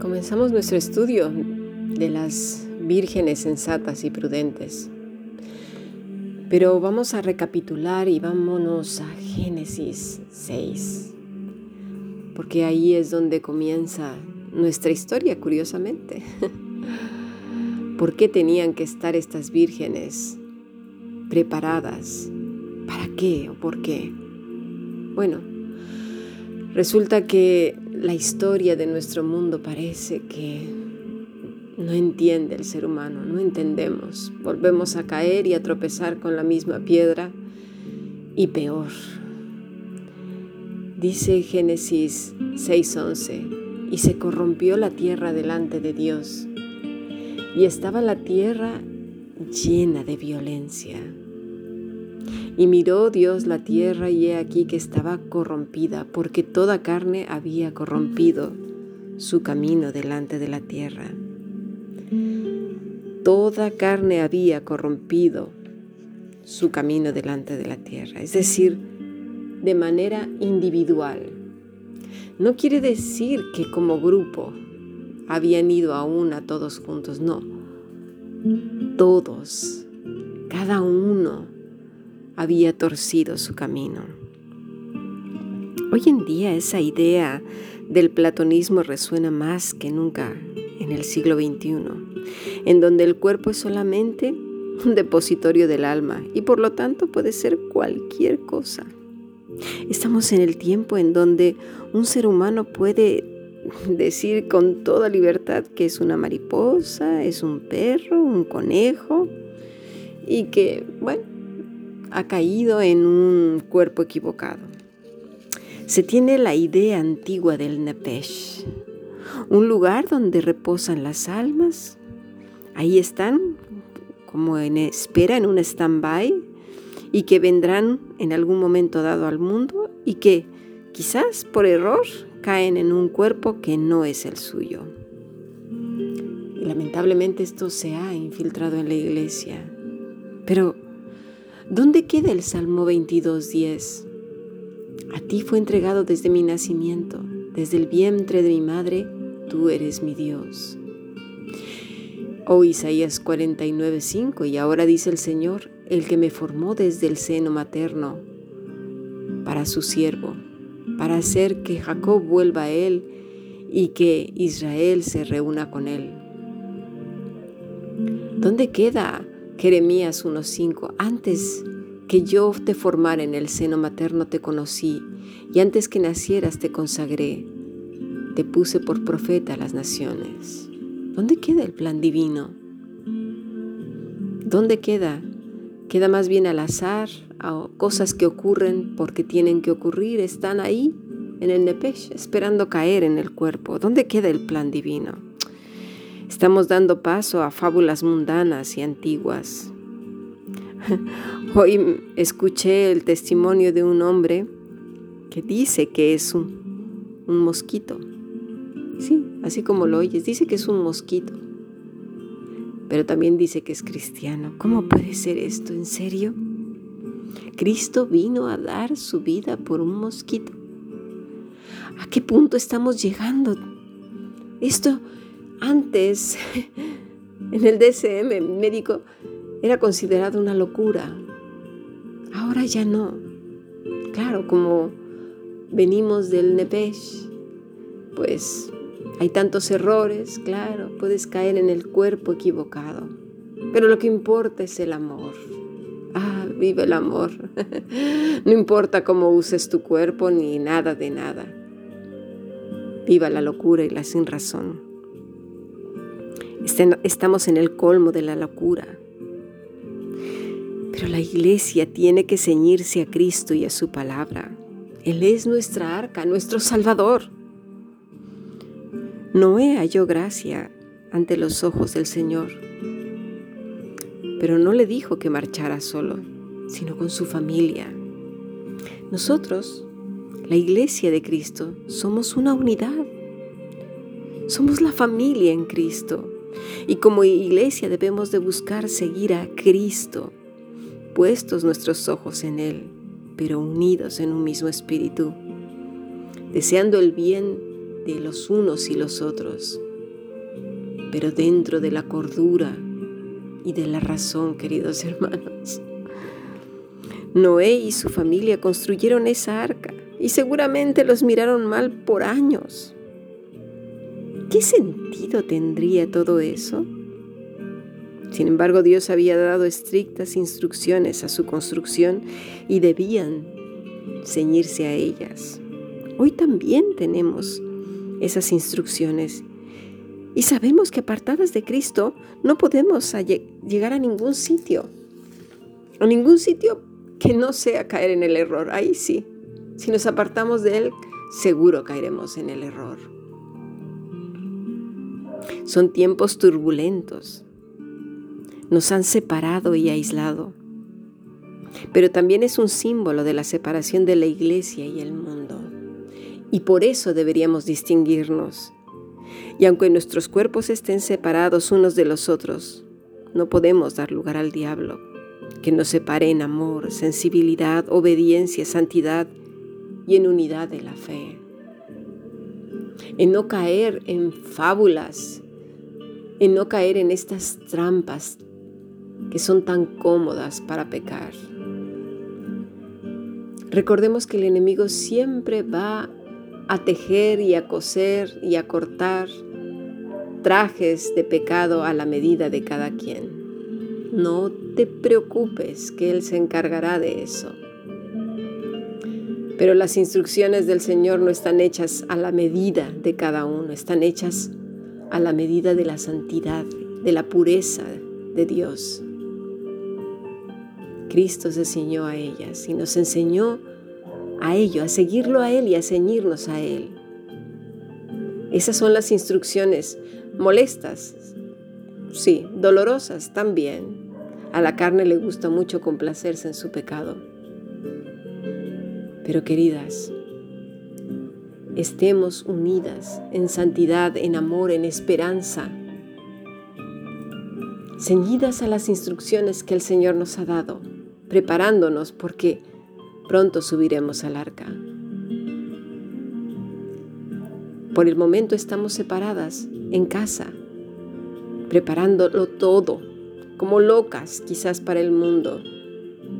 Comenzamos nuestro estudio de las vírgenes sensatas y prudentes. Pero vamos a recapitular y vámonos a Génesis 6, porque ahí es donde comienza nuestra historia, curiosamente. ¿Por qué tenían que estar estas vírgenes preparadas? ¿Para qué o por qué? Bueno, resulta que la historia de nuestro mundo parece que no entiende el ser humano, no entendemos. Volvemos a caer y a tropezar con la misma piedra y peor. Dice Génesis 6:11, y se corrompió la tierra delante de Dios, y estaba la tierra llena de violencia. Y miró Dios la tierra, y he aquí que estaba corrompida, porque toda carne había corrompido su camino delante de la tierra. Toda carne había corrompido su camino delante de la tierra, es decir, de manera individual. No quiere decir que como grupo habían ido a una todos juntos, no. Todos, cada uno había torcido su camino. Hoy en día esa idea del platonismo resuena más que nunca en el siglo XXI, en donde el cuerpo es solamente un depositorio del alma y por lo tanto puede ser cualquier cosa. Estamos en el tiempo en donde un ser humano puede decir con toda libertad que es una mariposa, es un perro, un conejo y que, bueno, ha caído en un cuerpo equivocado. Se tiene la idea antigua del Nefesh, un lugar donde reposan las almas. Ahí están, como en espera, en un stand-by, y que vendrán en algún momento dado al mundo y que quizás por error caen en un cuerpo que no es el suyo. Y lamentablemente esto se ha infiltrado en la iglesia. Pero, ¿dónde queda el Salmo 22:10? A ti fue entregado desde mi nacimiento, desde el vientre de mi madre, tú eres mi Dios. O Isaías 49:5, y ahora dice el Señor, el que me formó desde el seno materno, para su siervo, para hacer que Jacob vuelva a él y que Israel se reúna con él. ¿Dónde queda Jeremías 1:5? Antes que yo te formara en el seno materno te conocí, y antes que nacieras te consagré, te puse por profeta a las naciones. ¿Dónde queda el plan divino? ¿Dónde queda? Queda más bien al azar, a cosas que ocurren porque tienen que ocurrir, están ahí en el Nefesh, esperando caer en el cuerpo. ¿Dónde queda el plan divino? Estamos dando paso a fábulas mundanas y antiguas. Hoy escuché el testimonio de un hombre que dice que es un mosquito. Sí, así como lo oyes, dice que es un mosquito, pero también dice que es cristiano. ¿Cómo puede ser esto? ¿En serio? ¿Cristo vino a dar su vida por un mosquito? ¿A qué punto estamos llegando? Esto antes, en el DSM médico, era considerado una locura. Ahora ya no. Claro, como venimos del Nefesh, pues hay tantos errores, claro, puedes caer en el cuerpo equivocado. Pero lo que importa es el amor. Ah, vive el amor. No importa cómo uses tu cuerpo ni nada de nada. Viva la locura y la sin razón. Estamos en el colmo de la locura. Pero la iglesia tiene que ceñirse a Cristo y a su palabra. Él es nuestra arca, nuestro Salvador. Noé halló gracia ante los ojos del Señor, pero no le dijo que marchara solo, sino con su familia. Nosotros, la Iglesia de Cristo, somos una unidad. Somos la familia en Cristo. Y como iglesia debemos de buscar seguir a Cristo, puestos nuestros ojos en Él, pero unidos en un mismo espíritu, deseando el bien de los unos y los otros, pero dentro de la cordura y de la razón, queridos hermanos. Noé y su familia construyeron esa arca y seguramente los miraron mal por años. ¿Qué sentido tendría todo eso? Sin embargo, Dios había dado estrictas instrucciones a su construcción y debían ceñirse a ellas. Hoy también tenemos esas instrucciones y sabemos que apartadas de Cristo no podemos llegar a ningún sitio. A ningún sitio que no sea caer en el error. Ahí sí, si nos apartamos de Él, seguro caeremos en el error. Son tiempos turbulentos. Nos han separado y aislado. Pero también es un símbolo de la separación de la Iglesia y el mundo. Y por eso deberíamos distinguirnos. Y aunque nuestros cuerpos estén separados unos de los otros, no podemos dar lugar al diablo, que nos separe en amor, sensibilidad, obediencia, santidad y en unidad de la fe. En no caer en fábulas, en no caer en estas trampas que son tan cómodas para pecar. Recordemos que el enemigo siempre va a tejer y a coser y a cortar trajes de pecado a la medida de cada quien. No te preocupes, que Él se encargará de eso. Pero las instrucciones del Señor no están hechas a la medida de cada uno, están hechas a la medida de la santidad, de la pureza de Dios. Cristo se ciñó a ellas y nos enseñó a ello, a seguirlo a Él y a ceñirnos a Él. Esas son las instrucciones molestas, sí, dolorosas también. A la carne le gusta mucho complacerse en su pecado. Pero queridas, estemos unidas en santidad, en amor, en esperanza, ceñidas a las instrucciones que el Señor nos ha dado, preparándonos porque pronto subiremos al arca. Por el momento estamos separadas en casa, preparándolo todo, como locas quizás para el mundo,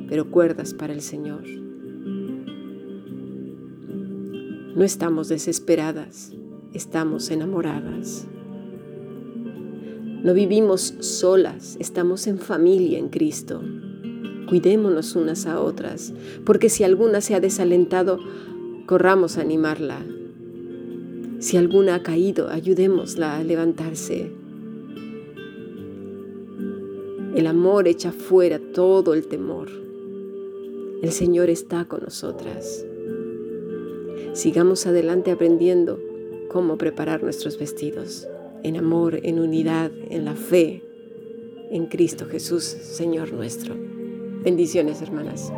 pero cuerdas para el Señor. No estamos desesperadas, estamos enamoradas. No vivimos solas, estamos en familia en Cristo. Cuidémonos unas a otras, porque si alguna se ha desalentado, corramos a animarla. Si alguna ha caído, ayudémosla a levantarse. El amor echa fuera todo el temor. El Señor está con nosotras. Sigamos adelante aprendiendo cómo preparar nuestros vestidos, en amor, en unidad, en la fe, en Cristo Jesús, Señor nuestro. Bendiciones, hermanas.